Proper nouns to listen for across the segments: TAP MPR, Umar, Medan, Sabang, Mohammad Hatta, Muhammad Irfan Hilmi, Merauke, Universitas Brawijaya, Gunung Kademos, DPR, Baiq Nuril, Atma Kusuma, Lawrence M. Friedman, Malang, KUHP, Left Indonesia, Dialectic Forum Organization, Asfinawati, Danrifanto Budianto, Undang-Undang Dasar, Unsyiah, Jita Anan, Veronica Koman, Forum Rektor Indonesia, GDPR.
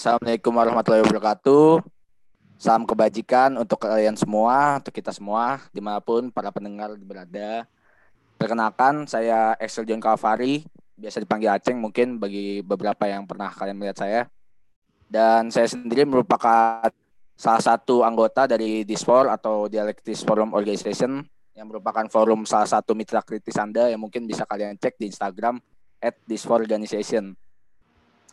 Assalamualaikum warahmatullahi wabarakatuh. Salam kebajikan untuk kalian semua, untuk kita semua, dimanapun para pendengar berada. Perkenalkan, saya Axel John Kafari, biasa dipanggil Aceng mungkin bagi beberapa yang pernah kalian melihat saya. Dan saya sendiri merupakan salah satu anggota dari Dispor atau Dialectic Forum Organization, yang merupakan forum salah satu mitra kritis Anda yang mungkin bisa kalian cek di Instagram @thisorganization.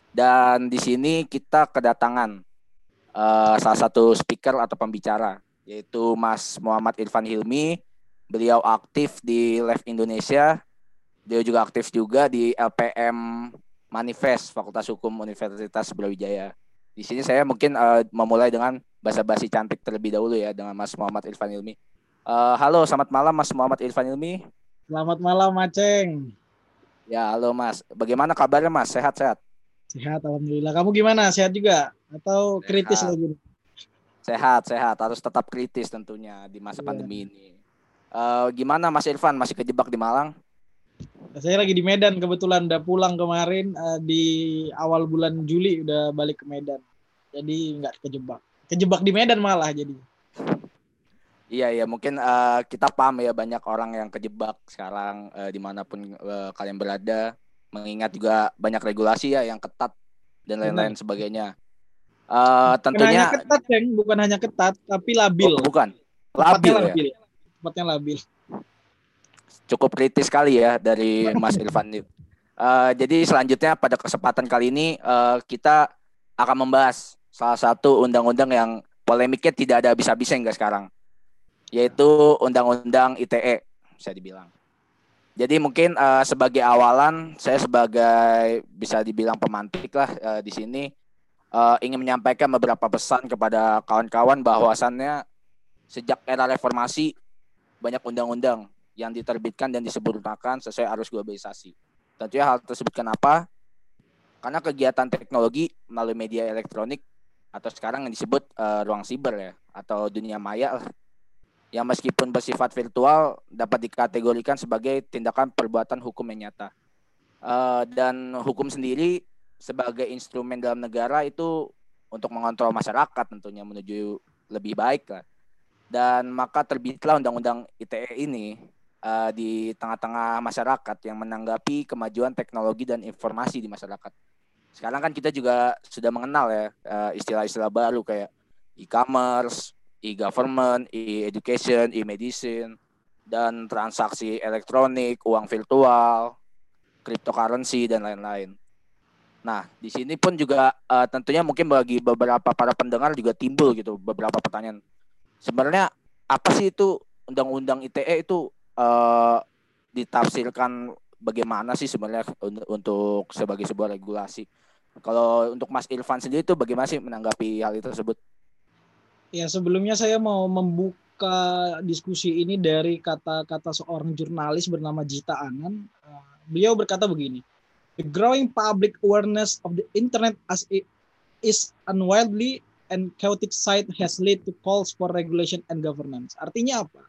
Dan di sini kita kedatangan salah satu speaker atau pembicara, yaitu Mas Muhammad Irfan Hilmi. Beliau aktif di Left Indonesia. Beliau juga aktif juga di LPM Manifest, Fakultas Hukum Universitas Brawijaya. Di sini saya mungkin memulai dengan basa-basi cantik terlebih dahulu ya dengan Mas Muhammad Irfan Hilmi. Halo, selamat malam Mas Muhammad Irfan Hilmi. Selamat malam, Aceng. Ya, halo Mas. Bagaimana kabarnya Mas? Sehat-sehat? Sehat, alhamdulillah. Kamu gimana? Sehat juga? Atau sehat. Kritis lagi? Sehat. Harus tetap kritis tentunya di masa pandemi ini. Gimana Mas Irfan? Masih kejebak di Malang? Saya lagi di Medan kebetulan. Udah pulang kemarin di awal bulan Juli udah balik ke Medan. Jadi nggak kejebak. Kejebak di Medan malah jadinya. Iya, mungkin kita paham ya, banyak orang yang kejebak sekarang dimanapun kalian berada, mengingat juga banyak regulasi ya yang ketat dan lain-lain sebagainya. Tentunya hanya ketat, Ceng, bukan hanya ketat, tapi labil. Oh, bukan. Labil. Tempatnya labil. Cukup kritis sekali ya dari Mas Irfan. Jadi selanjutnya pada kesempatan kali ini kita akan membahas salah satu undang-undang yang polemiknya tidak ada habis-habisnya enggak sekarang, yaitu Undang-Undang ITE bisa dibilang. Jadi mungkin sebagai awalan, saya sebagai bisa dibilang pemantik lah di sini ingin menyampaikan beberapa pesan kepada kawan-kawan bahwasannya sejak era reformasi banyak undang-undang yang diterbitkan dan disempurnakan sesuai arus globalisasi. Tentunya hal tersebut kenapa? Karena kegiatan teknologi melalui media elektronik atau sekarang yang disebut ruang siber ya atau dunia maya lah, yang meskipun bersifat virtual dapat dikategorikan sebagai tindakan perbuatan hukum yang nyata. Dan hukum sendiri sebagai instrumen dalam negara itu untuk mengontrol masyarakat tentunya menuju lebih baik lah. Dan maka terbitlah Undang-Undang ITE ini di tengah-tengah masyarakat yang menanggapi kemajuan teknologi dan informasi di masyarakat. Sekarang kan kita juga sudah mengenal ya istilah-istilah baru kayak e-commerce, e-government, e-education, e-medicine, dan transaksi elektronik, uang virtual, cryptocurrency, dan lain-lain. Nah, di sini pun juga tentunya mungkin bagi beberapa para pendengar juga timbul gitu beberapa pertanyaan. Sebenarnya apa sih itu Undang-Undang ITE itu ditafsirkan bagaimana sih sebenarnya untuk sebagai sebuah regulasi? Kalau untuk Mas Irfan sendiri itu bagaimana sih menanggapi hal itu tersebut? Ya, sebelumnya saya mau membuka diskusi ini dari kata-kata seorang jurnalis bernama Jita Anan. Beliau berkata begini, "The growing public awareness of the internet as it is unwieldy and chaotic side has led to calls for regulation and governance." Artinya apa?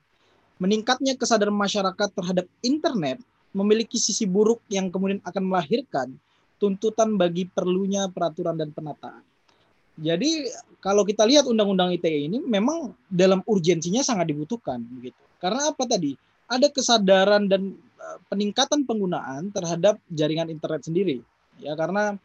Meningkatnya kesadaran masyarakat terhadap internet memiliki sisi buruk yang kemudian akan melahirkan tuntutan bagi perlunya peraturan dan penataan. Jadi kalau kita lihat Undang-Undang ITE ini memang dalam urgensinya sangat dibutuhkan gitu. Karena apa tadi? Ada kesadaran dan peningkatan penggunaan terhadap jaringan internet sendiri. Ya, karena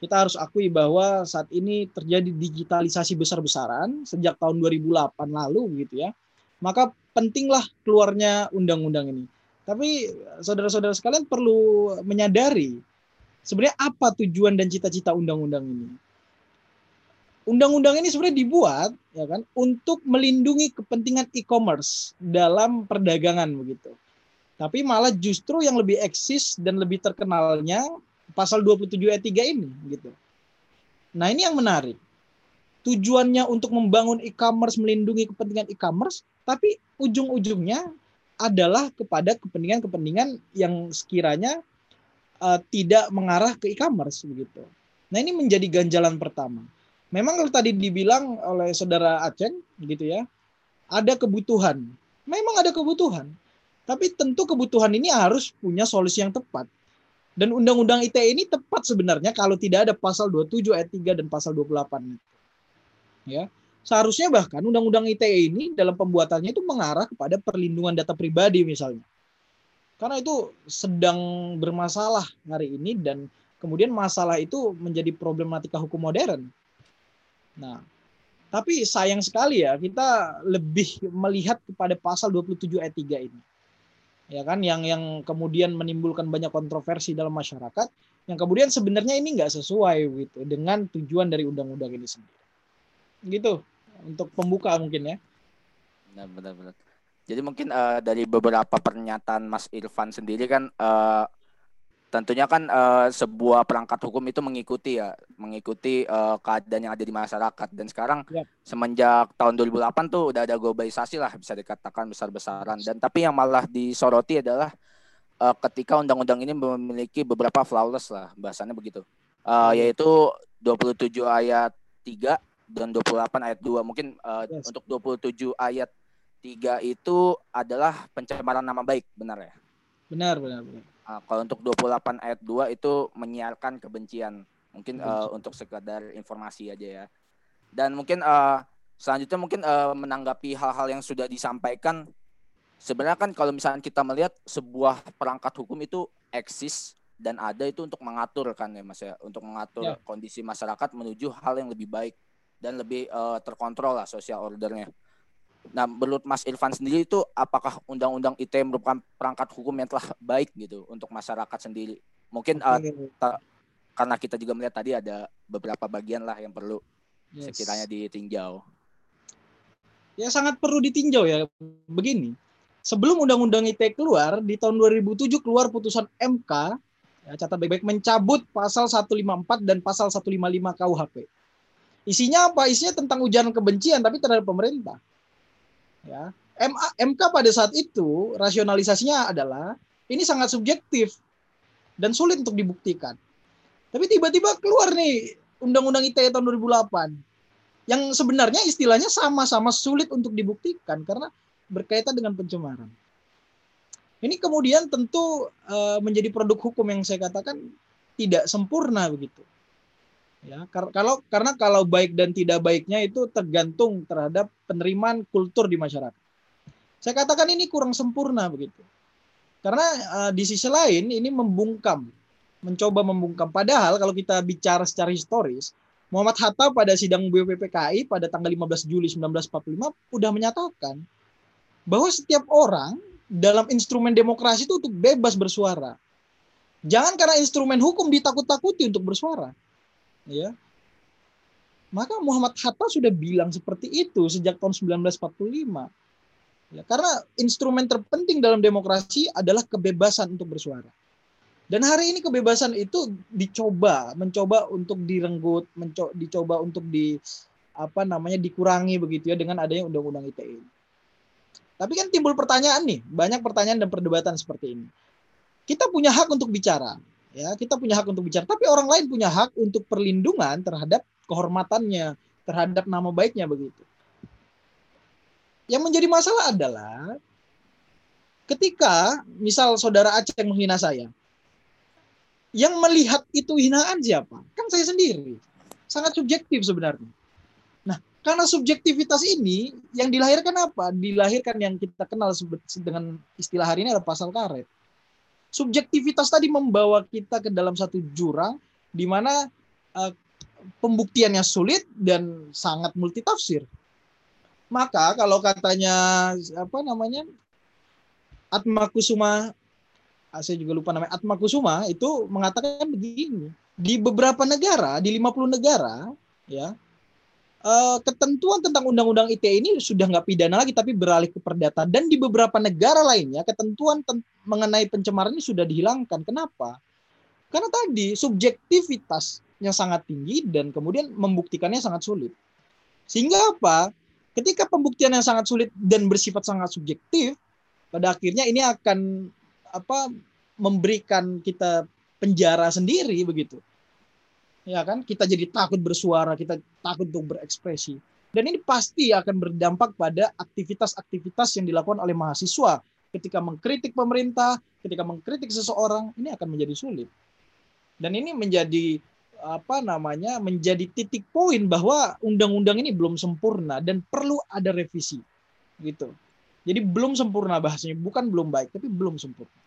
kita harus akui bahwa saat ini terjadi digitalisasi besar-besaran sejak tahun 2008 lalu gitu ya. Maka pentinglah keluarnya undang-undang ini. Tapi saudara-saudara sekalian perlu menyadari sebenarnya apa tujuan dan cita-cita undang-undang ini. Undang-undang ini sebenarnya dibuat ya kan untuk melindungi kepentingan e-commerce dalam perdagangan begitu. Tapi malah justru yang lebih eksis dan lebih terkenalnya pasal 27 ayat 3 ini gitu. Nah, ini yang menarik. Tujuannya untuk membangun e-commerce, melindungi kepentingan e-commerce, tapi ujung-ujungnya adalah kepada kepentingan-kepentingan yang sekiranya tidak mengarah ke e-commerce begitu. Nah, ini menjadi ganjalan pertama. Memang kalau tadi dibilang oleh saudara Aceng gitu ya, ada kebutuhan. Memang ada kebutuhan. Tapi tentu kebutuhan ini harus punya solusi yang tepat. Dan Undang-Undang ITE ini tepat sebenarnya kalau tidak ada pasal 27 ayat 3 dan pasal 28 itu. Ya. Seharusnya bahkan Undang-Undang ITE ini dalam pembuatannya itu mengarah kepada perlindungan data pribadi misalnya. Karena itu sedang bermasalah hari ini dan kemudian masalah itu menjadi problematika hukum modern. Nah, tapi sayang sekali ya, kita lebih melihat kepada pasal 27 ayat 3 ini. Ya kan, yang kemudian menimbulkan banyak kontroversi dalam masyarakat, yang kemudian sebenarnya ini nggak sesuai gitu dengan tujuan dari undang-undang ini sendiri. Gitu, untuk pembuka mungkin ya. Benar-benar. Jadi mungkin dari beberapa pernyataan Mas Irfan sendiri kan, tentunya kan sebuah perangkat hukum itu mengikuti ya, mengikuti keadaan yang ada di masyarakat. Dan sekarang ya, semenjak tahun 2008 tuh udah ada globalisasi lah, bisa dikatakan besar-besaran. Dan tapi yang malah disoroti adalah ketika undang-undang ini memiliki beberapa flawless lah, bahasanya begitu. Yaitu 27 ayat 3 dan 28 ayat 2. Mungkin yes, untuk 27 ayat 3 itu adalah pencemaran nama baik, benar ya? Benar. Kalau untuk 28 ayat 2 itu menyiarkan kebencian. Mungkin untuk sekadar informasi aja ya. Dan mungkin selanjutnya mungkin menanggapi hal-hal yang sudah disampaikan. Sebenarnya kan kalau misalnya kita melihat sebuah perangkat hukum itu eksis dan ada itu untuk mengatur kan ya Mas ya, untuk mengatur ya, kondisi masyarakat menuju hal yang lebih baik dan lebih terkontrol lah social ordernya. Nah, menurut Mas Irfan sendiri itu apakah Undang-Undang ITE merupakan perangkat hukum yang telah baik gitu untuk masyarakat sendiri? Mungkin karena kita juga melihat tadi ada beberapa bagian lah yang perlu sekiranya ditinjau. Ya, sangat perlu ditinjau ya. Begini, sebelum Undang-Undang ITE keluar, di tahun 2007 keluar putusan MK, ya, catat baik-baik, mencabut pasal 154 dan pasal 155 KUHP. Isinya apa? Isinya tentang ujaran kebencian tapi terhadap pemerintah. Ya, MK pada saat itu rasionalisasinya adalah ini sangat subjektif dan sulit untuk dibuktikan. Tapi tiba-tiba keluar nih Undang-Undang ITE tahun 2008 yang sebenarnya istilahnya sama-sama sulit untuk dibuktikan karena berkaitan dengan pencemaran. Ini kemudian tentu menjadi produk hukum yang saya katakan tidak sempurna begitu. Ya, karena kalau baik dan tidak baiknya itu tergantung terhadap penerimaan kultur di masyarakat. Saya katakan ini kurang sempurna begitu. Karena di sisi lain ini mencoba membungkam. Padahal kalau kita bicara secara historis, Mohammad Hatta pada sidang BPUPKI pada tanggal 15 Juli 1945 udah menyatakan bahwa setiap orang dalam instrumen demokrasi itu untuk bebas bersuara. Jangan karena instrumen hukum ditakut-takuti untuk bersuara. Ya. Maka Muhammad Hatta sudah bilang seperti itu sejak tahun 1945. Ya, karena instrumen terpenting dalam demokrasi adalah kebebasan untuk bersuara. Dan hari ini kebebasan itu mencoba untuk direnggut, dicoba untuk dikurangi begitu ya dengan adanya Undang-Undang ITE ini. Tapi kan timbul pertanyaan nih, banyak pertanyaan dan perdebatan seperti ini. Kita punya hak untuk bicara. Ya, kita punya hak untuk bicara, tapi orang lain punya hak untuk perlindungan terhadap kehormatannya, terhadap nama baiknya begitu. Yang menjadi masalah adalah ketika misal saudara Aceh menghina saya, yang melihat itu hinaan siapa? Kan saya sendiri. Sangat subjektif sebenarnya. Nah, karena subjektivitas ini yang dilahirkan apa? Dilahirkan yang kita kenal dengan istilah hari ini ada pasal karet. Subjektivitas tadi membawa kita ke dalam satu jurang di mana pembuktiannya sulit dan sangat multitafsir. Maka kalau katanya Atma Kusuma, saya juga lupa namanya, Atma Kusuma itu mengatakan begini, di beberapa negara, di 50 negara ya, ketentuan tentang Undang-Undang ITE ini sudah nggak pidana lagi tapi beralih ke perdata, dan di beberapa negara lainnya ketentuan mengenai pencemaran ini sudah dihilangkan. Kenapa? Karena tadi subjektivitasnya sangat tinggi dan kemudian membuktikannya sangat sulit. Sehingga apa? Ketika pembuktian yang sangat sulit dan bersifat sangat subjektif, pada akhirnya ini akan memberikan kita penjara sendiri begitu. Ya kan? Kita jadi takut bersuara, kita takut untuk berekspresi. Dan ini pasti akan berdampak pada aktivitas-aktivitas yang dilakukan oleh mahasiswa. Ketika mengkritik pemerintah, ketika mengkritik seseorang, ini akan menjadi sulit. Dan ini menjadi menjadi titik poin bahwa undang-undang ini belum sempurna dan perlu ada revisi, gitu. Jadi belum sempurna bahasanya, bukan belum baik, tapi belum sempurna.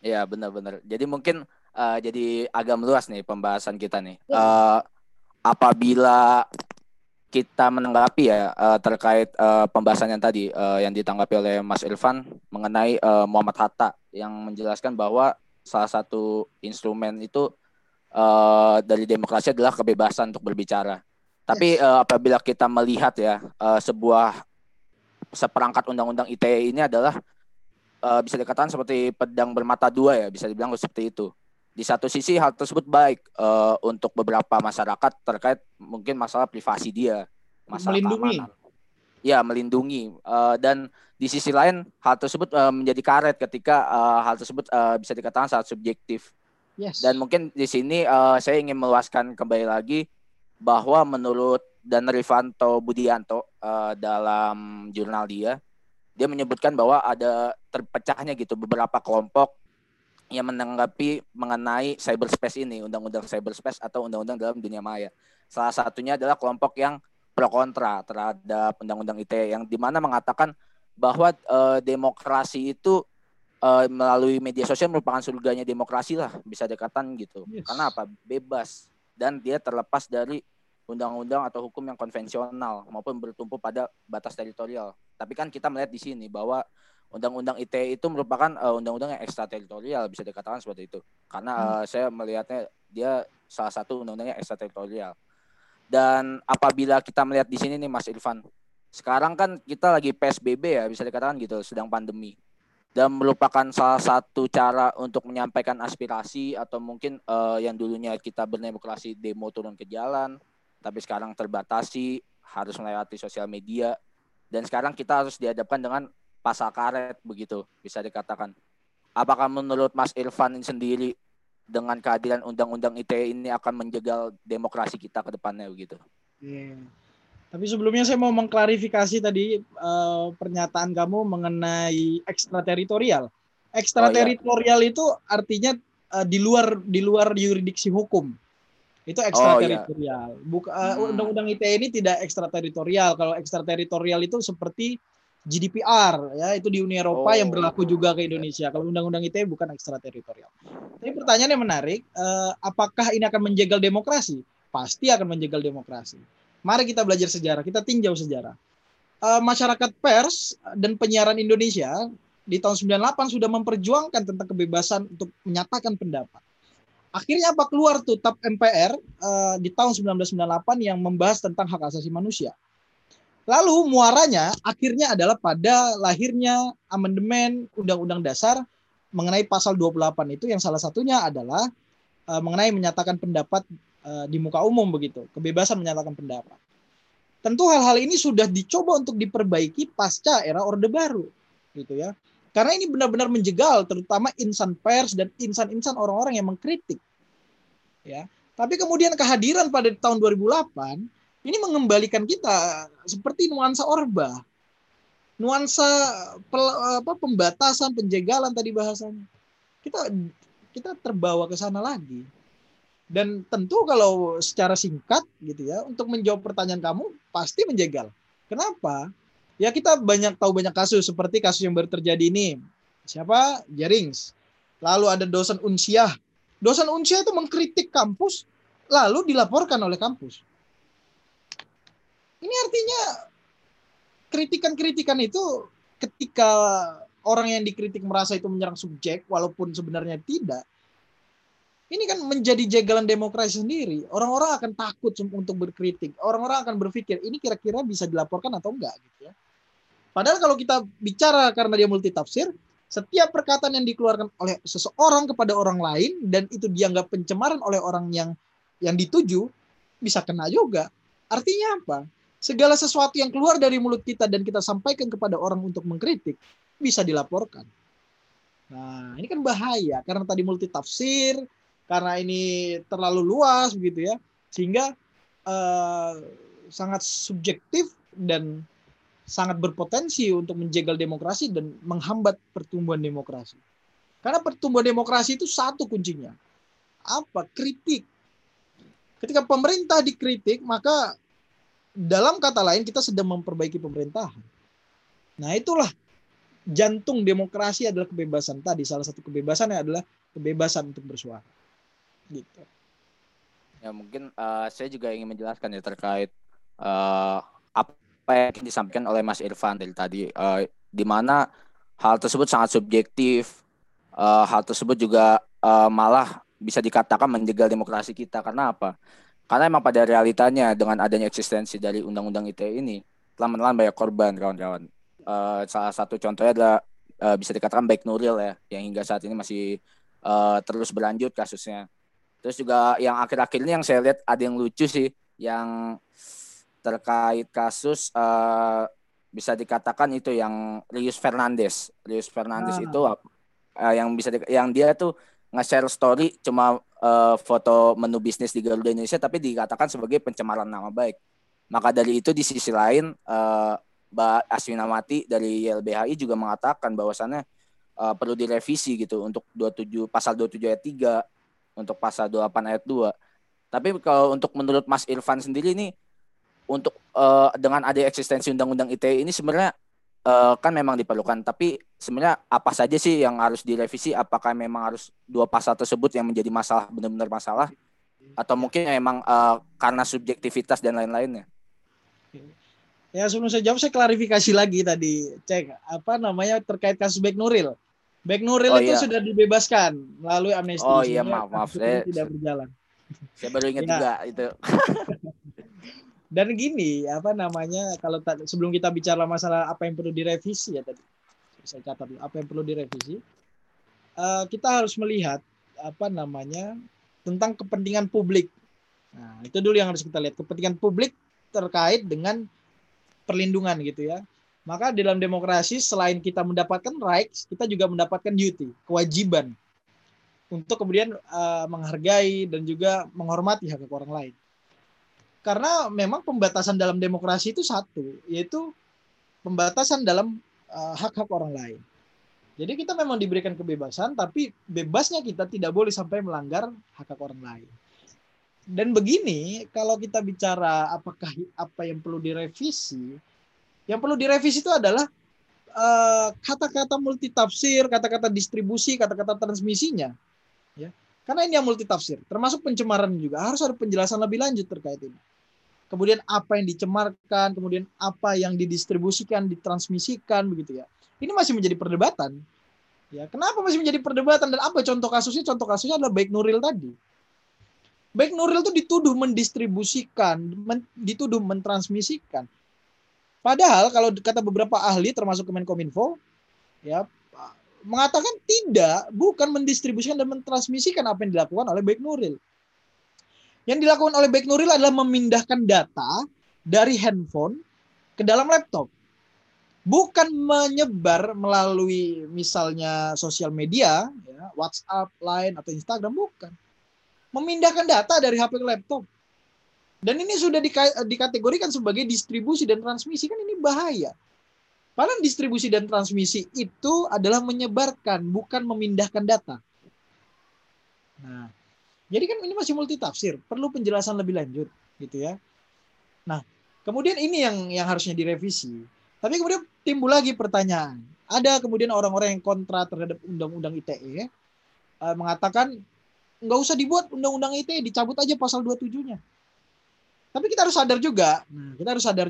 Ya benar-benar. Jadi mungkin jadi agak meluas nih pembahasan kita nih. Ya. Apabila kita menanggapi ya terkait pembahasan yang tadi yang ditanggapi oleh Mas Irfan mengenai Muhammad Hatta yang menjelaskan bahwa salah satu instrumen itu dari demokrasi adalah kebebasan untuk berbicara. Tapi apabila kita melihat ya seperangkat undang-undang ITE ini adalah bisa dikatakan seperti pedang bermata dua ya, bisa dibilang seperti itu. Di satu sisi hal tersebut baik untuk beberapa masyarakat terkait mungkin masalah privasi dia, masalah melindungi. Keamanan. Ya, melindungi. Dan di sisi lain hal tersebut menjadi karet ketika hal tersebut bisa dikatakan sangat subjektif. Yes. Dan mungkin di sini saya ingin meluaskan kembali lagi bahwa menurut Danrifanto Budianto dalam jurnal dia menyebutkan bahwa ada terpecahnya gitu beberapa kelompok yang menanggapi mengenai cyberspace ini, undang-undang cyberspace atau undang-undang dalam dunia maya. Salah satunya adalah kelompok yang pro kontra terhadap undang-undang ITE yang dimana mengatakan bahwa demokrasi itu melalui media sosial merupakan surganya demokrasi lah, bisa dikatakan gitu. Yes. Karena apa? Bebas. Dan dia terlepas dari undang-undang atau hukum yang konvensional maupun bertumpu pada batas teritorial. Tapi kan kita melihat di sini bahwa undang-undang ITE itu merupakan undang-undang yang ekstrateritorial, bisa dikatakan seperti itu. Karena saya melihatnya dia salah satu undang-undangnya ekstrateritorial. Dan apabila kita melihat di sini nih Mas Irfan, sekarang kan kita lagi PSBB ya, bisa dikatakan gitu, sedang pandemi. Dan merupakan salah satu cara untuk menyampaikan aspirasi atau mungkin yang dulunya kita berdemokrasi demo turun ke jalan, tapi sekarang terbatasi, harus melewati sosial media, dan sekarang kita harus dihadapkan dengan pasal karet begitu, bisa dikatakan. Apakah menurut Mas Irfan sendiri dengan kehadiran Undang-Undang ITE ini akan menjegal demokrasi kita ke depannya begitu? Tapi sebelumnya saya mau mengklarifikasi tadi pernyataan kamu mengenai ekstrateritorial. Ekstrateritorial itu artinya di luar yuridiksi hukum. Itu ekstrateritorial. Undang-undang ITE ini tidak ekstrateritorial. Kalau ekstrateritorial itu seperti GDPR ya, itu di Uni Eropa yang berlaku juga ke Indonesia. Kalau undang-undang ITE bukan ekstrateritorial. Tapi pertanyaan yang menarik, apakah ini akan menjegal demokrasi? Pasti akan menjegal demokrasi. Mari kita belajar sejarah, kita tinjau sejarah. Masyarakat pers dan penyiaran Indonesia di tahun 98 sudah memperjuangkan tentang kebebasan untuk menyatakan pendapat. Akhirnya apa keluar tuh TAP MPR di tahun 1998 yang membahas tentang hak asasi manusia. Lalu muaranya akhirnya adalah pada lahirnya amandemen Undang-Undang Dasar mengenai pasal 28 itu yang salah satunya adalah mengenai menyatakan pendapat di muka umum begitu, kebebasan menyatakan pendapat. Tentu hal-hal ini sudah dicoba untuk diperbaiki pasca era Orde Baru, gitu ya. Karena ini benar-benar menjegal, terutama insan pers dan insan-insan orang-orang yang mengkritik, ya. Tapi kemudian kehadiran pada tahun 2008 ini mengembalikan kita seperti nuansa Orba, nuansa pembatasan, penjegalan tadi bahasanya. Kita terbawa ke sana lagi. Dan tentu kalau secara singkat gitu ya, untuk menjawab pertanyaan kamu pasti menjegal. Kenapa? Ya kita tahu banyak kasus seperti kasus yang baru terjadi ini. Siapa? Jerings. Lalu ada dosen Unsyiah. Dosen Unsyiah itu mengkritik kampus lalu dilaporkan oleh kampus. Ini artinya kritikan-kritikan itu ketika orang yang dikritik merasa itu menyerang subjek walaupun sebenarnya tidak. Ini kan menjadi jagalan demokrasi sendiri. Orang-orang akan takut untuk berkritik. Orang-orang akan berpikir, ini kira-kira bisa dilaporkan atau enggak, gitu ya. Padahal kalau kita bicara karena dia multitafsir, setiap perkataan yang dikeluarkan oleh seseorang kepada orang lain, dan itu dianggap pencemaran oleh orang yang dituju, bisa kena juga. Artinya apa? Segala sesuatu yang keluar dari mulut kita dan kita sampaikan kepada orang untuk mengkritik, bisa dilaporkan. Nah, ini kan bahaya. Karena tadi multitafsir, karena ini terlalu luas begitu ya, sehingga sangat subjektif dan sangat berpotensi untuk menjegal demokrasi dan menghambat pertumbuhan demokrasi. Karena pertumbuhan demokrasi itu satu kuncinya, apa? Kritik. Ketika pemerintah dikritik, maka dalam kata lain kita sedang memperbaiki pemerintahan. Nah, itulah jantung demokrasi adalah kebebasan tadi. Salah satu kebebasannya adalah kebebasan untuk bersuara. Gitu. Ya, mungkin saya juga ingin menjelaskan ya terkait apa yang disampaikan oleh Mas Irfan dari tadi. Di mana hal tersebut sangat subjektif. Hal tersebut juga malah bisa dikatakan menjegal demokrasi kita. Karena apa? Karena emang pada realitanya dengan adanya eksistensi dari Undang-Undang ITE ini telah menelan banyak korban, kawan-kawan. Salah satu contohnya adalah bisa dikatakan Baiq Nuril ya, yang hingga saat ini masih terus berlanjut kasusnya. Terus juga yang akhir-akhir ini yang saya lihat ada yang lucu sih, yang terkait kasus bisa dikatakan itu yang Rius Fernandez. Rius Fernandez itu yang bisa yang dia tuh nge-share story cuma foto menu bisnis di Garuda Indonesia, tapi dikatakan sebagai pencemaran nama baik. Maka dari itu di sisi lain Mbak Asfinawati dari YLBHI juga mengatakan bahwasannya perlu direvisi gitu untuk pasal 27 ayat 3, untuk pasal 28 ayat 2. Tapi kalau untuk menurut Mas Irfan sendiri nih, untuk dengan ada eksistensi Undang-Undang ITE ini sebenarnya kan memang diperlukan, tapi sebenarnya apa saja sih yang harus direvisi? Apakah memang harus dua pasal tersebut yang menjadi masalah, benar-benar masalah? Atau mungkin memang karena subjektivitas dan lain-lainnya? Ya, sebelum saya jawab, saya klarifikasi lagi tadi, cek apa namanya terkait kasus Baiq Nuril. Baiq Nuril itu sudah dibebaskan melalui amnesti. Oh iya, maaf saya tidak berjalan. Saya baru ingat juga itu. Dan gini, apa namanya, kalau sebelum kita bicara masalah apa yang perlu direvisi ya tadi, saya catat dulu apa yang perlu direvisi. Kita harus melihat apa namanya tentang kepentingan publik. Nah, itu dulu yang harus kita lihat, kepentingan publik terkait dengan perlindungan gitu ya. Maka dalam demokrasi selain kita mendapatkan rights, kita juga mendapatkan duty, kewajiban untuk kemudian menghargai dan juga menghormati hak orang lain. Karena memang pembatasan dalam demokrasi itu satu, yaitu pembatasan dalam hak-hak orang lain. Jadi kita memang diberikan kebebasan, tapi bebasnya kita tidak boleh sampai melanggar hak-hak orang lain. Dan begini, kalau kita bicara apakah apa yang perlu direvisi itu adalah kata-kata multitafsir, kata-kata distribusi, kata-kata transmisinya. Ya. Karena ini yang multitafsir, termasuk pencemaran juga. Harus ada penjelasan lebih lanjut terkait ini. Kemudian apa yang dicemarkan, kemudian apa yang didistribusikan, ditransmisikan, begitu ya. Ini masih menjadi perdebatan. Ya, kenapa masih menjadi perdebatan dan apa contoh kasusnya? Contoh kasusnya adalah Baiq Nuril tadi. Baiq Nuril itu dituduh mendistribusikan, dituduh mentransmisikan. Padahal kalau kata beberapa ahli termasuk Kemenkominfo ya mengatakan tidak, bukan mendistribusikan dan mentransmisikan apa yang dilakukan oleh Baiq Nuril. Yang dilakukan oleh Baiq Nuril adalah memindahkan data dari handphone ke dalam laptop. Bukan menyebar melalui misalnya sosial media, ya, WhatsApp, Line, atau Instagram, bukan. Memindahkan data dari HP ke laptop. Dan ini sudah dikategorikan sebagai distribusi dan transmisi. Kan ini bahaya. Padahal distribusi dan transmisi itu adalah menyebarkan, bukan memindahkan data. Nah, jadi kan ini masih multitafsir. Perlu penjelasan lebih lanjut, gitu ya. Nah, kemudian ini yang harusnya direvisi. Tapi kemudian timbul lagi pertanyaan. Ada kemudian orang-orang yang kontra terhadap Undang-Undang ITE mengatakan nggak usah dibuat Undang-Undang ITE, dicabut aja pasal 27-nya. Tapi kita harus sadar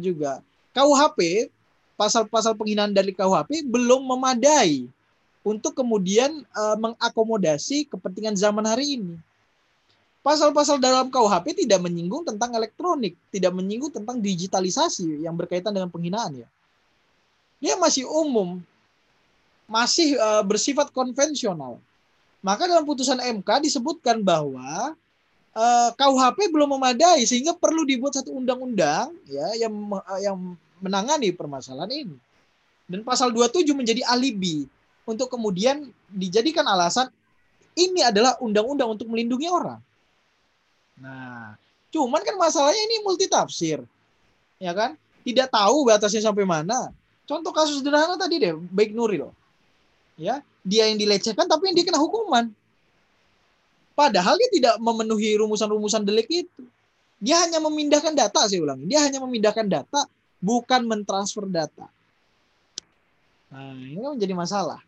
juga, KUHP, pasal-pasal penghinaan dari KUHP belum memadai untuk kemudian mengakomodasi kepentingan zaman hari ini. Pasal-pasal dalam KUHP tidak menyinggung tentang elektronik, tidak menyinggung tentang digitalisasi yang berkaitan dengan penghinaan ya. Dia masih umum, masih bersifat konvensional. Maka dalam putusan MK disebutkan bahwa KUHP belum memadai sehingga perlu dibuat satu undang-undang ya yang menangani permasalahan ini. Dan pasal 27 menjadi alibi untuk kemudian dijadikan alasan ini adalah undang-undang untuk melindungi orang. Nah, cuman kan masalahnya ini multitafsir. Ya kan? Tidak tahu batasnya sampai mana. Contoh kasus sederhana tadi deh, Baiq Nuril. Ya, dia yang dilecehkan tapi yang dia kena hukuman. Padahal dia tidak memenuhi rumusan-rumusan delik itu. Dia hanya memindahkan data, saya ulangi. Dia hanya memindahkan data, bukan mentransfer data. Nah, ini kan menjadi masalah.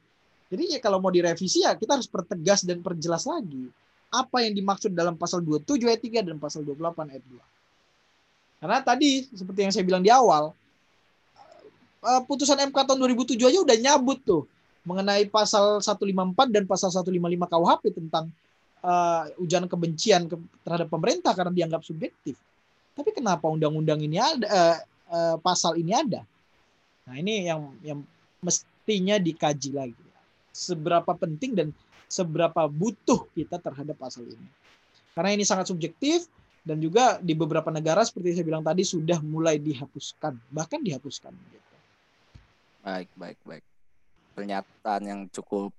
Jadi ya kalau mau direvisi ya kita harus pertegas dan perjelas lagi apa yang dimaksud dalam pasal 27 ayat 3 dan pasal 28 ayat 2. Karena tadi seperti yang saya bilang di awal, putusan MK tahun 2007 aja udah nyabut tuh mengenai pasal 154 dan pasal 155 KUHP tentang ujaran kebencian terhadap pemerintah karena dianggap subjektif. Tapi kenapa undang-undang ini ada, pasal ini ada? Nah, ini yang mestinya dikaji lagi. Seberapa penting dan seberapa butuh kita terhadap pasal ini. Karena ini sangat subjektif dan juga di beberapa negara seperti saya bilang tadi sudah mulai dihapuskan, bahkan dihapuskan. Baik. Pernyataan yang cukup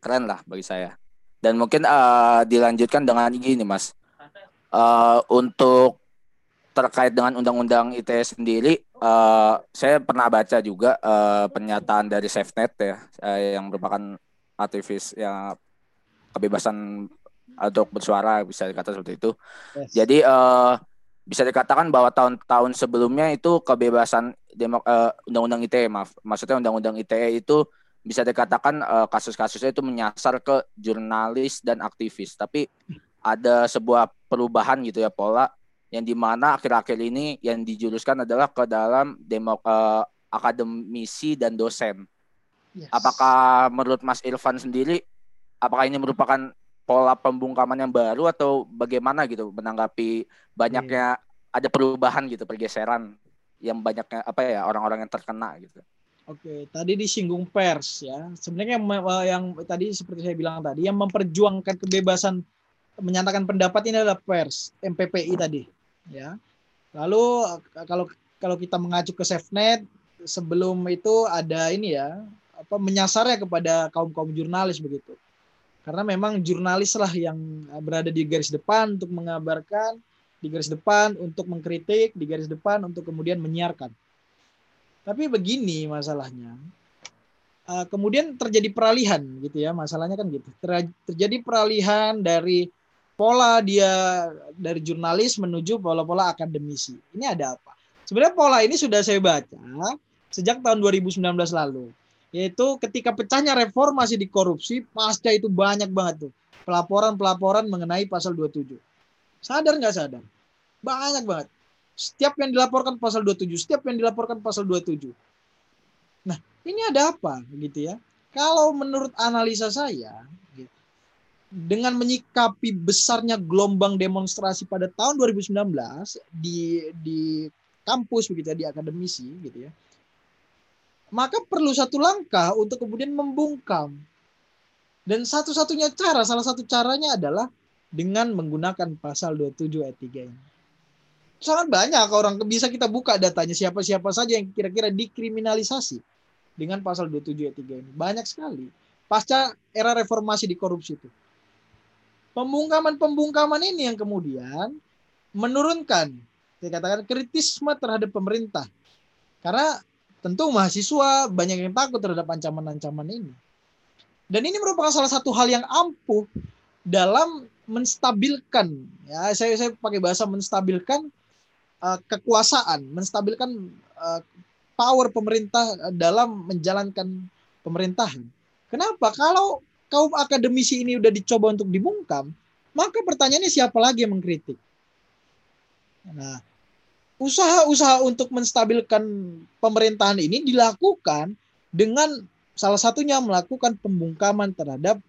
keren lah bagi saya. Dan mungkin dilanjutkan dengan gini, Mas. Untuk terkait dengan Undang-Undang ITE sendiri, saya pernah baca juga pernyataan dari SafeNet ya, yang merupakan aktivis yang kebebasan untuk bersuara, bisa dikatakan seperti itu. Yes. Jadi bisa dikatakan bahwa tahun-tahun sebelumnya itu kebebasan undang-undang ITE, maksudnya undang-undang ITE itu bisa dikatakan kasus-kasusnya itu menyasar ke jurnalis dan aktivis. Tapi ada sebuah perubahan gitu ya pola yang dimana akhir-akhir ini yang dijuruskan adalah ke dalam akademisi dan dosen. Yes. Apakah menurut Mas Irfan sendiri, apakah ini merupakan pola pembungkaman yang baru atau bagaimana gitu menanggapi banyaknya ada perubahan gitu, pergeseran yang banyaknya orang-orang yang terkena gitu. Oke, tadi disinggung pers ya. Sebenarnya yang tadi seperti saya bilang tadi yang memperjuangkan kebebasan menyatakan pendapat ini adalah pers, MPPI tadi ya. Lalu kalau kita mengacu ke SafeNet sebelum itu ada ini ya, menyasarnya kepada kaum-kaum jurnalis begitu. Karena memang jurnalislah yang berada di garis depan untuk mengabarkan, di garis depan untuk mengkritik, di garis depan untuk kemudian menyiarkan. Tapi begini masalahnya. Kemudian terjadi peralihan gitu ya, masalahnya kan gitu. Terjadi peralihan dari pola dia dari jurnalis menuju pola-pola akademisi. Ini ada apa? Sebenarnya pola ini sudah saya baca sejak tahun 2019 lalu. Yaitu ketika pecahnya reformasi di korupsi, pasca itu banyak banget tuh pelaporan-pelaporan mengenai pasal 27. Sadar nggak sadar? Banyak banget. Setiap yang dilaporkan pasal 27, setiap yang dilaporkan pasal 27. Nah, ini ada apa gitu ya? Kalau menurut analisa saya, dengan menyikapi besarnya gelombang demonstrasi pada tahun 2019 di kampus begitu ya, di akademisi gitu ya. Maka perlu satu langkah untuk kemudian membungkam. Dan satu-satunya cara, salah satu caranya adalah dengan menggunakan pasal 27 ayat 3 ini. Sangat banyak orang bisa kita buka datanya siapa-siapa saja yang kira-kira dikriminalisasi dengan pasal 27 ayat 3 ini. Banyak sekali. Pasca era reformasi di korupsi itu. Pembungkaman-pembungkaman ini yang kemudian menurunkan, saya katakan, kritisme terhadap pemerintah. Karena tentu mahasiswa banyak yang takut terhadap ancaman-ancaman ini. Dan ini merupakan salah satu hal yang ampuh dalam menstabilkan, ya saya pakai bahasa menstabilkan kekuasaan, menstabilkan power pemerintah dalam menjalankan pemerintahan. Kenapa? Kalau kaum akademisi ini udah dicoba untuk dibungkam, maka pertanyaannya siapa lagi yang mengkritik? Nah, usaha-usaha untuk menstabilkan pemerintahan ini dilakukan dengan salah satunya melakukan pembungkaman terhadap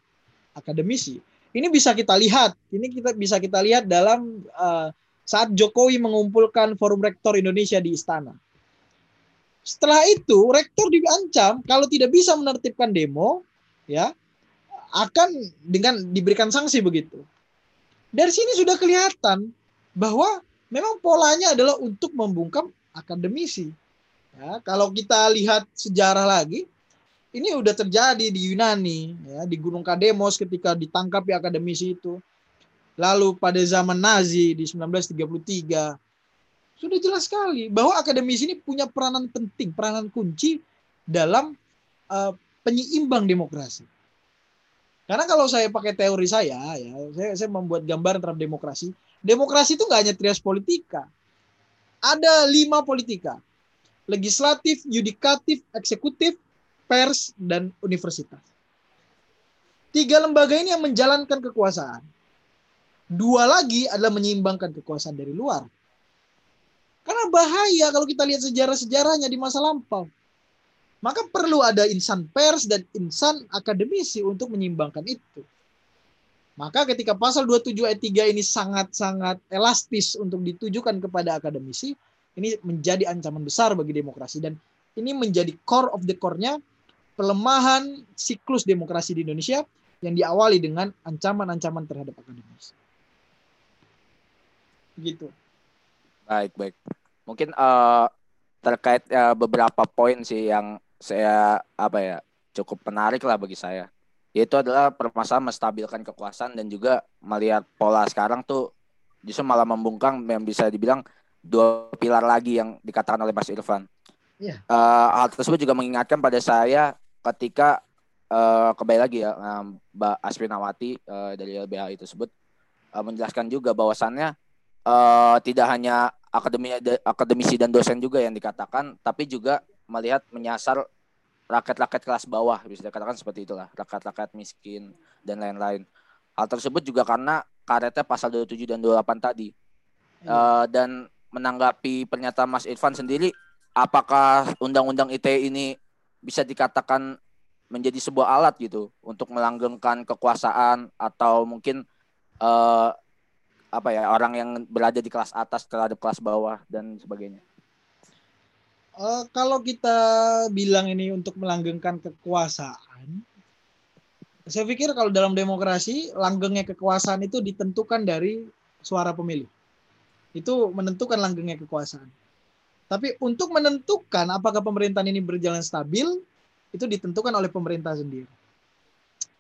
akademisi. Ini bisa kita lihat. Ini kita lihat dalam saat Jokowi mengumpulkan Forum Rektor Indonesia di Istana. Setelah itu, rektor diancam kalau tidak bisa menertibkan demo, ya akan dengan diberikan sanksi begitu. Dari sini sudah kelihatan bahwa memang polanya adalah untuk membungkam akademisi. Ya, kalau kita lihat sejarah lagi, ini udah terjadi di Yunani, ya, di Gunung Kademos ketika ditangkap di akademisi itu. Lalu pada zaman Nazi di 1933, sudah jelas sekali bahwa akademisi ini punya peranan penting, peranan kunci dalam penyeimbang demokrasi. Karena kalau saya pakai teori saya, ya, saya membuat gambaran terhadap demokrasi. Demokrasi itu nggak hanya trias politika. Ada 5 politika. Legislatif, yudikatif, eksekutif, pers, dan universitas. 3 lembaga ini yang menjalankan kekuasaan. 2 lagi adalah menyeimbangkan kekuasaan dari luar. Karena bahaya kalau kita lihat sejarah-sejarahnya di masa lampau. Maka perlu ada insan pers dan insan akademisi untuk menyeimbangkan itu. Maka ketika pasal 27 ayat 3 ini sangat-sangat elastis untuk ditujukan kepada akademisi, ini menjadi ancaman besar bagi demokrasi. Dan ini menjadi core of the core-nya pelemahan siklus demokrasi di Indonesia yang diawali dengan ancaman-ancaman terhadap akademisi. Begitu. Baik. Mungkin terkait beberapa poin sih yang saya cukup menarik lah bagi saya. Yaitu adalah permasalahan menstabilkan kekuasaan dan juga melihat pola sekarang tuh justru malah membungkam yang bisa dibilang 2 pilar lagi yang dikatakan oleh Mas Irfan. Yeah. Hal tersebut juga mengingatkan pada saya ketika kembali lagi ya Mbak Asfinawati dari LBHI tersebut menjelaskan juga bahwasannya tidak hanya akademisi dan dosen juga yang dikatakan, tapi juga melihat menyasar rakyat-rakyat kelas bawah, bisa dikatakan seperti itulah, rakyat-rakyat miskin dan lain-lain. Hal tersebut juga karena karetnya pasal 27 dan 28 tadi. Dan menanggapi pernyataan Mas Irfan sendiri, apakah Undang-Undang ITE ini bisa dikatakan menjadi sebuah alat gitu untuk melanggengkan kekuasaan atau mungkin orang yang berada di kelas atas terhadap kelas bawah dan sebagainya? Kalau kita bilang ini untuk melanggengkan kekuasaan, saya pikir kalau dalam demokrasi, langgengnya kekuasaan itu ditentukan dari suara pemilih. Itu menentukan langgengnya kekuasaan. Tapi untuk menentukan apakah pemerintahan ini berjalan stabil, itu ditentukan oleh pemerintah sendiri.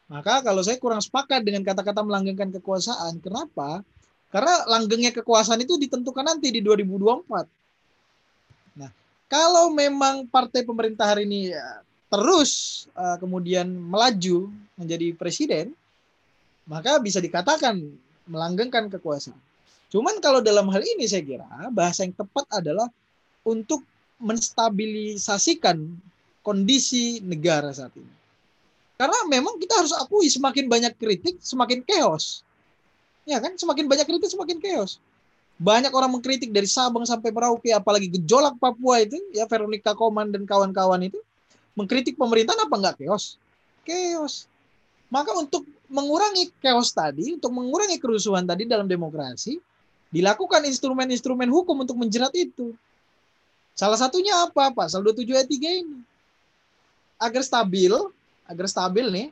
Maka kalau saya kurang sepakat dengan kata-kata melanggengkan kekuasaan. Kenapa? Karena langgengnya kekuasaan itu ditentukan nanti di 2024. Kalau memang partai pemerintah hari ini terus kemudian melaju menjadi presiden, maka bisa dikatakan melanggengkan kekuasaan. Cuman kalau dalam hal ini saya kira bahasa yang tepat adalah untuk menstabilisasikan kondisi negara saat ini. Karena memang kita harus akui semakin banyak kritik, semakin chaos. Ya kan? Semakin banyak kritik, semakin chaos. Banyak orang mengkritik dari Sabang sampai Merauke, apalagi gejolak Papua itu, ya Veronica Koman dan kawan-kawan itu, mengkritik pemerintahan apa enggak chaos? Chaos. Maka untuk mengurangi chaos tadi, untuk mengurangi kerusuhan tadi dalam demokrasi, dilakukan instrumen-instrumen hukum untuk menjerat itu. Salah satunya apa? Pasal 27 ayat 3 ini. Agar stabil nih,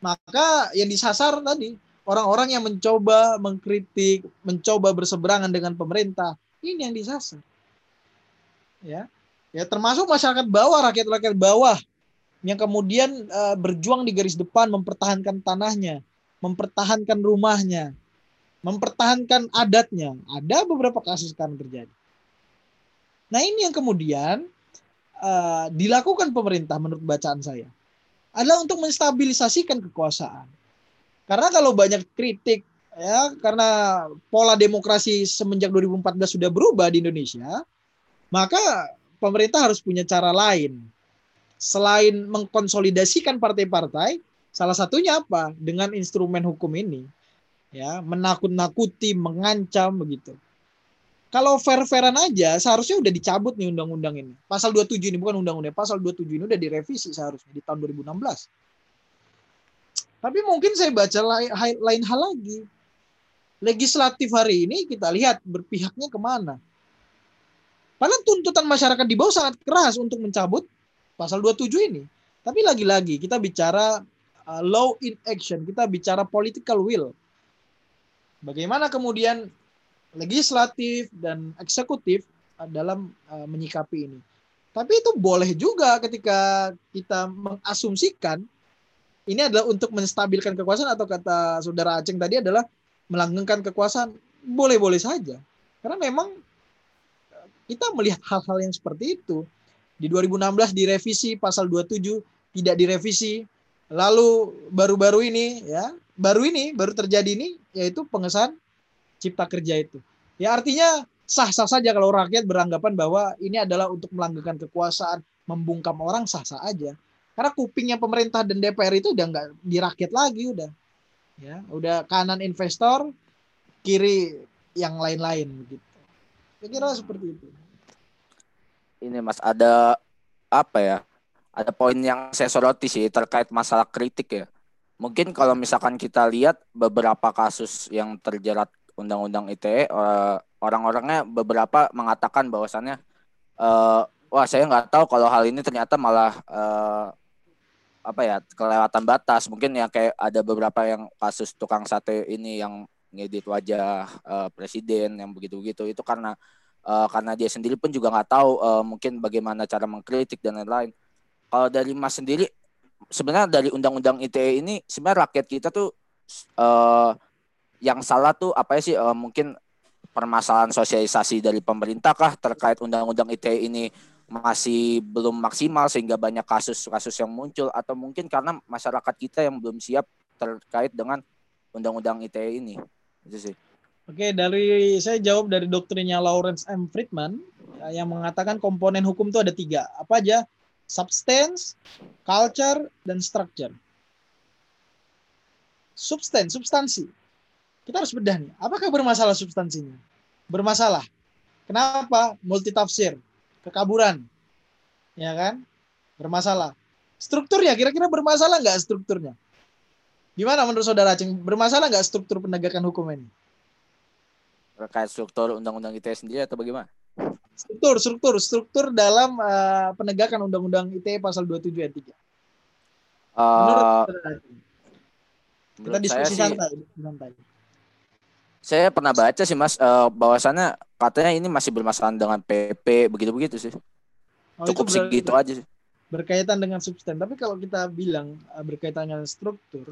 maka yang disasar tadi, orang-orang yang mencoba mengkritik, mencoba berseberangan dengan pemerintah, ini yang disasar. Ya termasuk masyarakat bawah, rakyat-rakyat bawah yang kemudian berjuang di garis depan mempertahankan tanahnya, mempertahankan rumahnya, mempertahankan adatnya. Ada beberapa kasus sekarang terjadi. Nah, ini yang kemudian dilakukan pemerintah menurut bacaan saya adalah untuk menstabilisasikan kekuasaan. Karena kalau banyak kritik, ya karena pola demokrasi semenjak 2014 sudah berubah di Indonesia, maka pemerintah harus punya cara lain. Selain mengkonsolidasikan partai-partai, salah satunya apa? Dengan instrumen hukum ini. Ya, menakut-nakuti, mengancam, begitu. Kalau fair-fairan aja, seharusnya udah dicabut nih undang-undang ini. Pasal 27 ini, bukan undang-undang, pasal 27 ini udah direvisi seharusnya di tahun 2016. Tapi mungkin saya baca lain hal lagi. Legislatif hari ini kita lihat berpihaknya kemana. Padahal tuntutan masyarakat di bawah sangat keras untuk mencabut pasal 27 ini. Tapi lagi-lagi kita bicara law in action, kita bicara political will. Bagaimana kemudian legislatif dan eksekutif dalam menyikapi ini. Tapi itu boleh juga ketika kita mengasumsikan ini adalah untuk menstabilkan kekuasaan atau kata Saudara Aceng tadi adalah melanggengkan kekuasaan. Boleh-boleh saja. Karena memang kita melihat hal-hal yang seperti itu. Di 2016 direvisi pasal 27, tidak direvisi. Lalu baru-baru ini ya, baru terjadi ini, yaitu pengesahan Cipta Kerja itu. Ya artinya sah-sah saja kalau rakyat beranggapan bahwa ini adalah untuk melanggengkan kekuasaan, membungkam orang, sah-sah aja. Karena kupingnya pemerintah dan DPR itu udah nggak di rakyat lagi udah. Ya, udah kanan investor, kiri yang lain-lain gitu. Saya kira seperti itu. Ini Mas ada apa ya? Ada poin yang saya soroti sih terkait masalah kritik ya. Mungkin kalau misalkan kita lihat beberapa kasus yang terjerat Undang-Undang ITE, orang-orangnya beberapa mengatakan bahwasannya, wah saya nggak tahu kalau hal ini ternyata malah apa ya kelewatan batas. Mungkin ya kayak ada beberapa yang kasus tukang sate ini yang ngedit wajah presiden yang begitu-begitu itu karena dia sendiri pun juga nggak tahu mungkin bagaimana cara mengkritik dan lain-lain. Kalau dari Mas sendiri, sebenarnya dari Undang-Undang ITE ini, sebenarnya rakyat kita tuh yang salah tuh apa sih? Mungkin permasalahan sosialisasi dari pemerintah kah terkait Undang-Undang ITE ini masih belum maksimal sehingga banyak kasus-kasus yang muncul, atau mungkin karena masyarakat kita yang belum siap terkait dengan Undang-Undang ITE ini? Itu sih. Oke, dari saya jawab dari doktrinnya Lawrence M. Friedman yang mengatakan komponen hukum itu ada 3. Apa aja? Substance, culture, dan structure. Substansi. Kita harus bedah nih. Apakah bermasalah substansinya? Bermasalah. Kenapa? Multitafsir, kekaburan, ya kan? Bermasalah. Strukturnya, kira-kira bermasalah nggak strukturnya? Gimana menurut Saudara Aceng? Bermasalah nggak struktur penegakan hukum ini? Terkait struktur Undang-Undang ITE sendiri atau bagaimana? Struktur dalam penegakan Undang-Undang ITE pasal 27 ayat 3. Menurut kita diskusi santai. Saya pernah baca sih Mas bahwasannya katanya ini masih bermasalah dengan PP begitu-begitu sih. Cukup segitu aja sih. Berkaitan dengan substansi. Tapi kalau kita bilang berkaitan dengan struktur,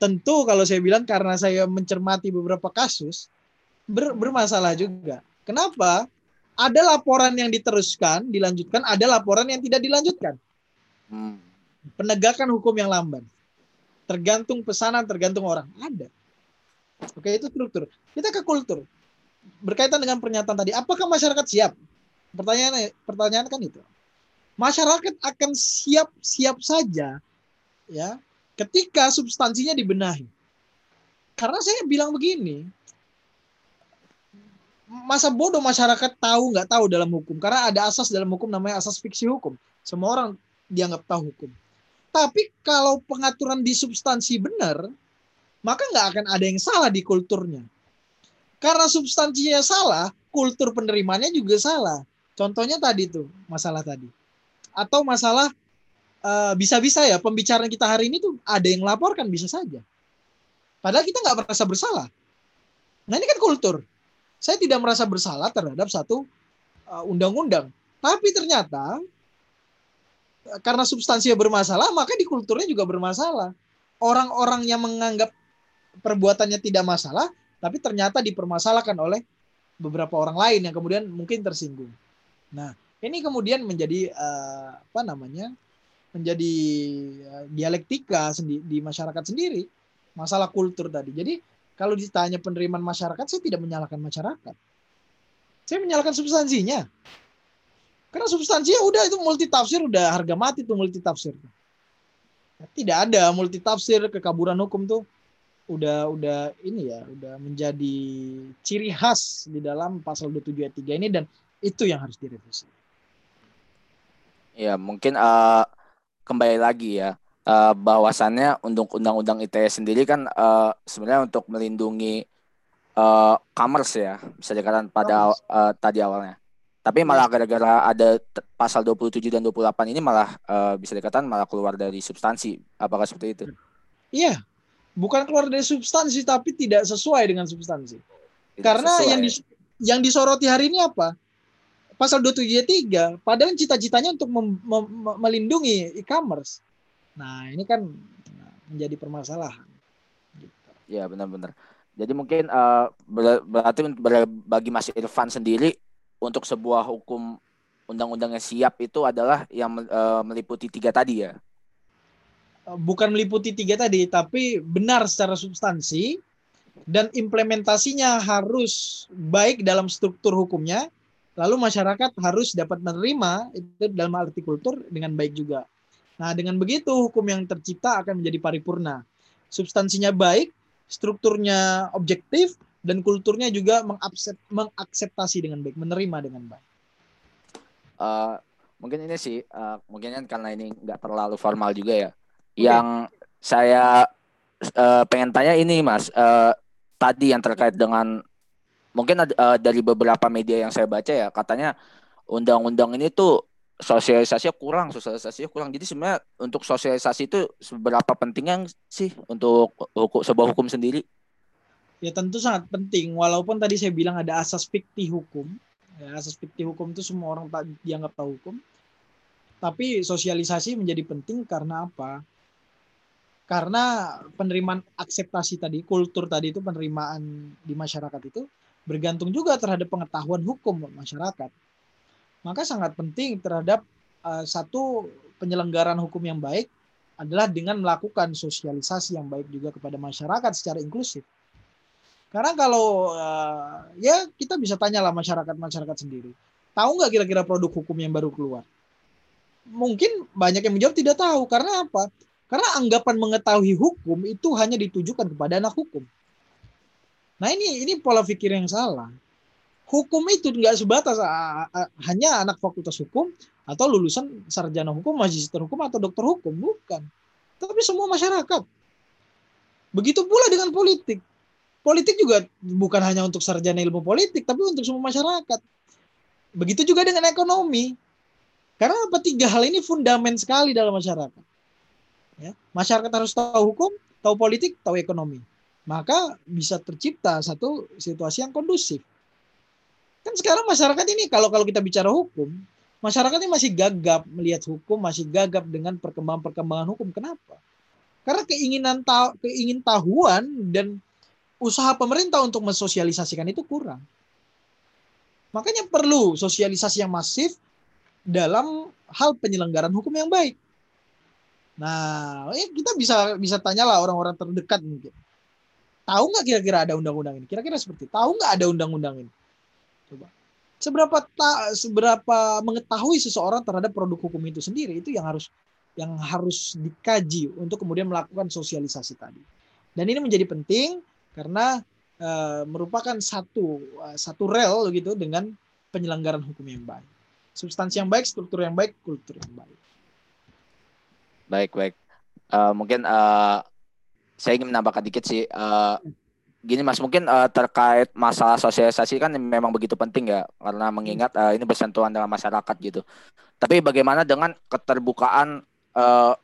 tentu kalau saya bilang karena saya mencermati beberapa kasus bermasalah juga. Kenapa? Ada laporan yang diteruskan, dilanjutkan, ada laporan yang tidak dilanjutkan. Penegakan hukum yang lamban. Tergantung pesanan, tergantung orang. Ada. Oke, itu struktur. Kita ke kultur. Berkaitan dengan pernyataan tadi, apakah masyarakat siap? Pertanyaan kan itu. Masyarakat akan siap-siap saja ya, ketika substansinya dibenahi. Karena saya bilang begini, masa bodoh masyarakat tahu nggak tahu dalam hukum, karena ada asas dalam hukum namanya asas fiksi hukum. Semua orang dianggap tahu hukum. Tapi kalau pengaturan di substansi benar, maka nggak akan ada yang salah di kulturnya. Karena substansinya salah, kultur penerimaannya juga salah. Contohnya tadi tuh masalah tadi, atau masalah bisa-bisa ya pembicaraan kita hari ini tuh ada yang laporkan bisa saja. Padahal kita nggak merasa bersalah. Nah ini kan kultur. Saya tidak merasa bersalah terhadap satu undang-undang. Tapi ternyata karena substansinya bermasalah, maka di kulturnya juga bermasalah. Orang-orang yang menganggap perbuatannya tidak masalah, tapi ternyata dipermasalahkan oleh beberapa orang lain yang kemudian mungkin tersinggung. Nah, ini kemudian menjadi menjadi dialektika di masyarakat sendiri, masalah kultur tadi. Jadi kalau ditanya penerimaan masyarakat, saya tidak menyalahkan masyarakat. Saya menyalahkan substansinya. Karena substansinya udah itu multitafsir, udah harga mati tuh multitafsir. Tidak ada multitafsir, kekaburan hukum tuh udah ini ya, udah menjadi ciri khas di dalam pasal 27 ayat 3 ini, dan itu yang harus direvisi. Ya, mungkin kembali lagi ya. Bahwasannya Undang-Undang ITE sendiri kan sebenarnya untuk melindungi commerce ya, bisa dikatakan pada tadi awalnya. Tapi malah gara-gara ada pasal 27 dan 28 ini malah bisa dikatakan malah keluar dari substansi. Apakah seperti itu? Iya, bukan keluar dari substansi tapi tidak sesuai dengan substansi. Tidak karena sesuai. Yang disoroti hari ini apa? Pasal 27 ayat 3, padahal cita-citanya untuk melindungi e-commerce. Nah, ini kan menjadi permasalahan. Ya, benar-benar. Jadi mungkin berarti bagi Mas Irfan sendiri, untuk sebuah hukum undang-undang yang siap itu adalah yang meliputi 3 tadi ya? bukan meliputi tiga tadi, tapi benar secara substansi dan implementasinya harus baik dalam struktur hukumnya, lalu masyarakat harus dapat menerima itu dalam arti kultur dengan baik juga. Nah, dengan begitu hukum yang tercipta akan menjadi paripurna. Substansinya baik, strukturnya objektif, dan kulturnya juga mengakseptasi dengan baik, menerima dengan baik. Mungkin ini sih, mungkin karena ini nggak terlalu formal juga ya. Okay. Yang saya pengen tanya ini, Mas, tadi yang terkait dengan mungkin dari beberapa media yang saya baca ya, katanya undang-undang ini tuh sosialisasinya kurang. Jadi sebenarnya untuk sosialisasi itu seberapa pentingnya sih untuk sebuah hukum sendiri? Ya tentu sangat penting, walaupun tadi saya bilang ada asas fikih hukum. Ya, asas fikih hukum itu semua orang dianggap tahu hukum. Tapi sosialisasi menjadi penting karena apa? Karena penerimaan akseptasi tadi, kultur tadi itu penerimaan di masyarakat itu bergantung juga terhadap pengetahuan hukum masyarakat. Maka sangat penting terhadap satu penyelenggaraan hukum yang baik adalah dengan melakukan sosialisasi yang baik juga kepada masyarakat secara inklusif. Karena kalau ya kita bisa tanyalah masyarakat-masyarakat sendiri. Tahu nggak kira-kira produk hukum yang baru keluar? Mungkin banyak yang menjawab tidak tahu. Karena apa? Karena anggapan mengetahui hukum itu hanya ditujukan kepada anak hukum. Nah ini pola pikir yang salah. Hukum itu nggak sebatas hanya anak fakultas hukum atau lulusan sarjana hukum, magister hukum, atau dokter hukum. Bukan. Tapi semua masyarakat. Begitu pula dengan politik. Politik juga bukan hanya untuk sarjana ilmu politik, tapi untuk semua masyarakat. Begitu juga dengan ekonomi. Karena apa, tiga hal ini fundament sekali dalam masyarakat. Ya, masyarakat harus tahu hukum, tahu politik, tahu ekonomi. Maka bisa tercipta satu situasi yang kondusif. Kan sekarang masyarakat ini kalau kita bicara hukum, masyarakat ini masih gagap melihat hukum, masih gagap dengan perkembangan-perkembangan hukum. Kenapa? Karena keingintahuan dan usaha pemerintah untuk mensosialisasikan itu kurang. Makanya perlu sosialisasi yang masif dalam hal penyelenggaraan hukum yang baik. Nah, kita bisa tanyalah orang-orang terdekat mungkin. Tahu nggak kira-kira ada undang-undang ini? Kira-kira seperti tahu nggak ada undang-undang ini? Coba. Seberapa mengetahui seseorang terhadap produk hukum itu sendiri, itu yang harus dikaji untuk kemudian melakukan sosialisasi tadi. Dan ini menjadi penting karena merupakan satu rel gitu dengan penyelenggaraan hukum yang baik. Substansi yang baik, struktur yang baik, kultur yang baik. Baik. Mungkin saya ingin menambahkan dikit sih. Gini Mas, mungkin terkait masalah sosialisasi kan memang begitu penting ya, karena mengingat ini bersentuhan dengan masyarakat gitu. Tapi bagaimana dengan keterbukaan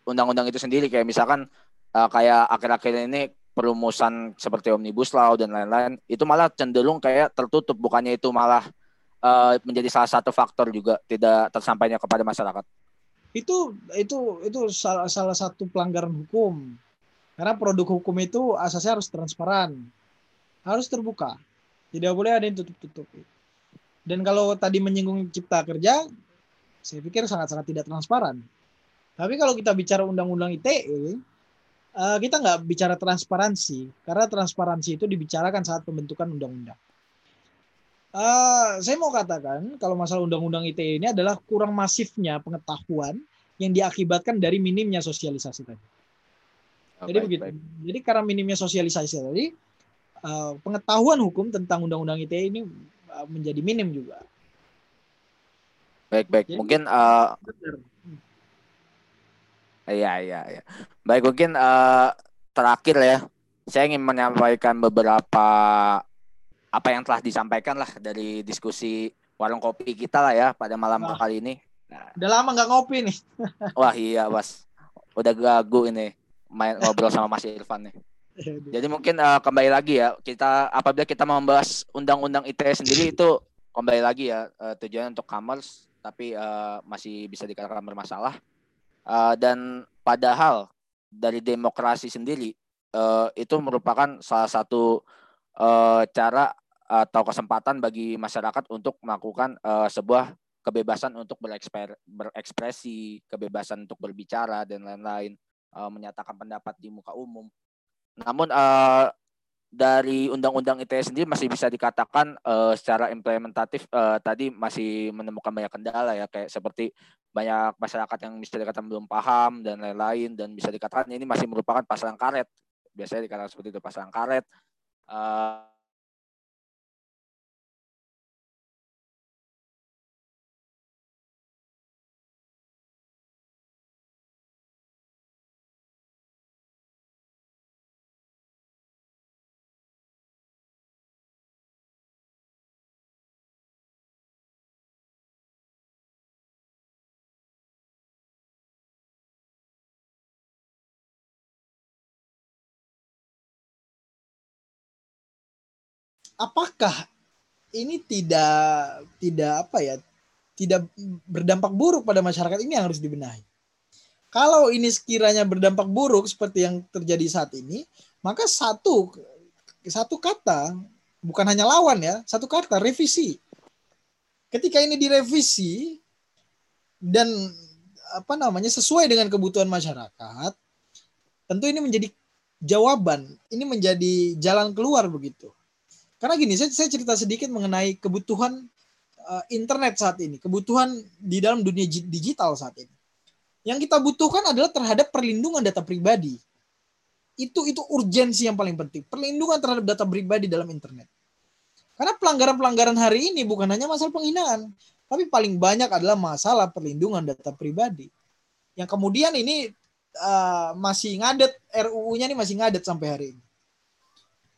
undang-undang itu sendiri, kayak misalkan kayak akhir-akhir ini perumusan seperti Omnibus Law dan lain-lain, itu malah cenderung kayak tertutup, bukannya itu malah menjadi salah satu faktor juga tidak tersampainya kepada masyarakat. Itu salah satu pelanggaran hukum. Karena produk hukum itu asasnya harus transparan, harus terbuka, tidak boleh ada yang tutup-tutupi. Dan kalau tadi menyinggung cipta kerja, saya pikir sangat-sangat tidak transparan. Tapi kalau kita bicara undang-undang ITE, kita nggak bicara transparansi, karena transparansi itu dibicarakan saat pembentukan undang-undang. Saya mau katakan kalau masalah undang-undang ITE ini adalah kurang masifnya pengetahuan yang diakibatkan dari minimnya sosialisasi tadi. Jadi begitu. Jadi karena minimnya sosialisasi tadi, pengetahuan hukum tentang undang-undang ITE ini menjadi minim juga. Baik. Jadi, mungkin iya. Baik, mungkin terakhir ya. Saya ingin menyampaikan beberapa apa yang telah disampaikan lah dari diskusi warung kopi kita lah ya pada malam kali ini. Nah. Udah lama nggak ngopi nih. Wah, iya, Mas. Udah gagu ini. Main ngobrol sama Mas Irfan nih. Jadi mungkin kembali lagi ya, kita apabila kita mau membahas undang-undang ITE sendiri itu kembali lagi ya, tujuannya untuk commerce tapi masih bisa dikatakan bermasalah. Dan padahal dari demokrasi sendiri itu merupakan salah satu cara atau kesempatan bagi masyarakat untuk melakukan sebuah kebebasan untuk berekspresi, kebebasan untuk berbicara dan lain-lain. menyatakan pendapat di muka umum. Namun dari Undang-Undang ITE sendiri masih bisa dikatakan secara implementatif tadi masih menemukan banyak kendala ya, kayak seperti banyak masyarakat yang bisa dikatakan belum paham dan lain-lain, dan bisa dikatakan ini masih merupakan pasangan karet. Biasanya dikatakan seperti itu, pasangan karet. Apakah ini tidak berdampak buruk pada masyarakat? Ini yang harus dibenahi. Kalau ini sekiranya berdampak buruk seperti yang terjadi saat ini, maka satu kata, bukan hanya lawan ya, satu kata, revisi. Ketika ini direvisi dan sesuai dengan kebutuhan masyarakat, tentu ini menjadi jawaban, ini menjadi jalan keluar begitu. Karena gini, saya cerita sedikit mengenai kebutuhan internet saat ini, kebutuhan di dalam dunia digital saat ini. Yang kita butuhkan adalah terhadap perlindungan data pribadi. Itu urgensi yang paling penting, perlindungan terhadap data pribadi dalam internet. Karena pelanggaran-pelanggaran hari ini bukan hanya masalah penghinaan, tapi paling banyak adalah masalah perlindungan data pribadi. Yang kemudian ini masih ngadet, RUU-nya ini masih ngadet sampai hari ini.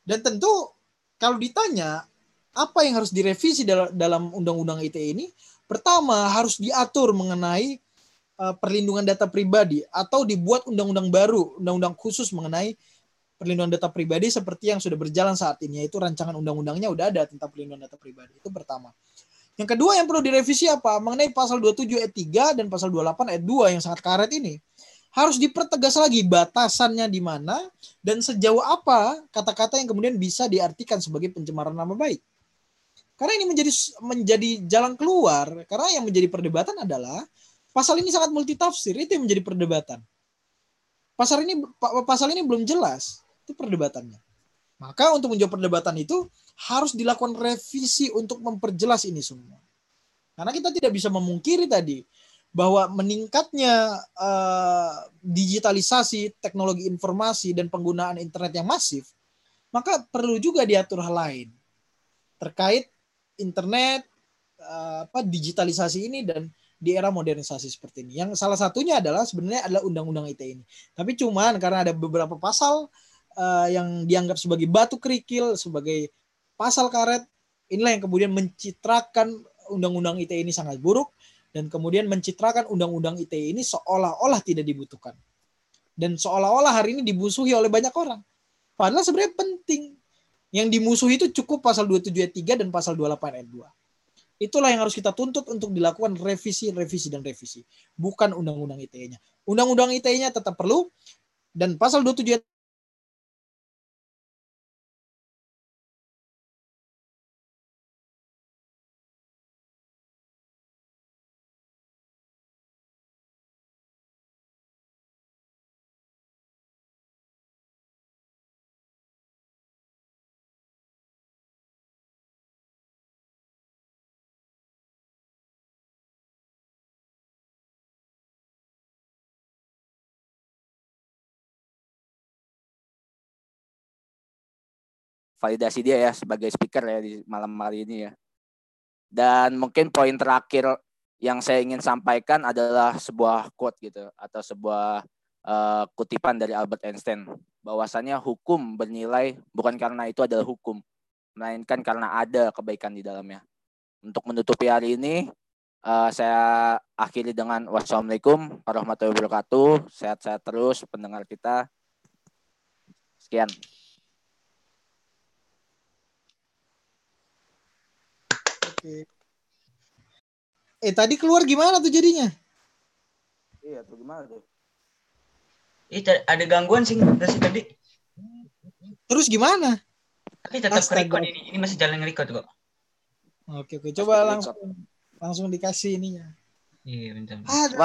Dan tentu kalau ditanya apa yang harus direvisi dalam Undang-Undang ITE ini, pertama harus diatur mengenai perlindungan data pribadi, atau dibuat undang-undang baru, undang-undang khusus mengenai perlindungan data pribadi seperti yang sudah berjalan saat ini, yaitu rancangan undang-undangnya udah ada tentang perlindungan data pribadi. Itu pertama. Yang kedua yang perlu direvisi apa? Mengenai pasal 27 ayat 3 dan pasal 28 ayat 2 yang sangat karet ini. Harus dipertegas lagi batasannya di mana dan sejauh apa kata-kata yang kemudian bisa diartikan sebagai pencemaran nama baik. Karena ini menjadi jalan keluar, karena yang menjadi perdebatan adalah pasal ini sangat multitafsir, itu yang menjadi perdebatan. Pasal ini belum jelas, itu perdebatannya. Maka untuk menjawab perdebatan itu harus dilakukan revisi untuk memperjelas ini semua. Karena kita tidak bisa memungkiri tadi bahwa meningkatnya digitalisasi, teknologi informasi, dan penggunaan internet yang masif, maka perlu juga diatur hal lain terkait internet, digitalisasi ini, dan di era modernisasi seperti ini. Yang salah satunya adalah Undang-Undang ITE ini. Tapi cuman karena ada beberapa pasal yang dianggap sebagai batu kerikil, sebagai pasal karet, inilah yang kemudian mencitrakan Undang-Undang ITE ini sangat buruk, dan kemudian mencitrakan Undang-Undang ITE ini seolah-olah tidak dibutuhkan. Dan seolah-olah hari ini dimusuhi oleh banyak orang. Padahal sebenarnya penting. Yang dimusuhi itu cukup pasal 27 ayat 3 dan pasal 28 ayat 2. Itulah yang harus kita tuntut untuk dilakukan revisi dan revisi. Bukan Undang-Undang ITE-nya. Undang-Undang ITE-nya tetap perlu, dan pasal 27 ayat validasi dia ya sebagai speaker ya di malam hari ini ya. Dan mungkin poin terakhir yang saya ingin sampaikan adalah sebuah quote gitu, atau sebuah kutipan dari Albert Einstein, bahwasanya hukum bernilai bukan karena itu adalah hukum, melainkan karena ada kebaikan di dalamnya. Untuk menutupi hari ini, saya akhiri dengan wassalamualaikum warahmatullahi wabarakatuh. Sehat-sehat terus pendengar kita. Sekian. Tadi keluar gimana tuh jadinya? Iya tuh gimana tuh? Ada gangguan sih tadi. Terus gimana? Tapi tetap record ini masih jalan record kok. Oke, coba langsung dikasih ininya. Iya bentar.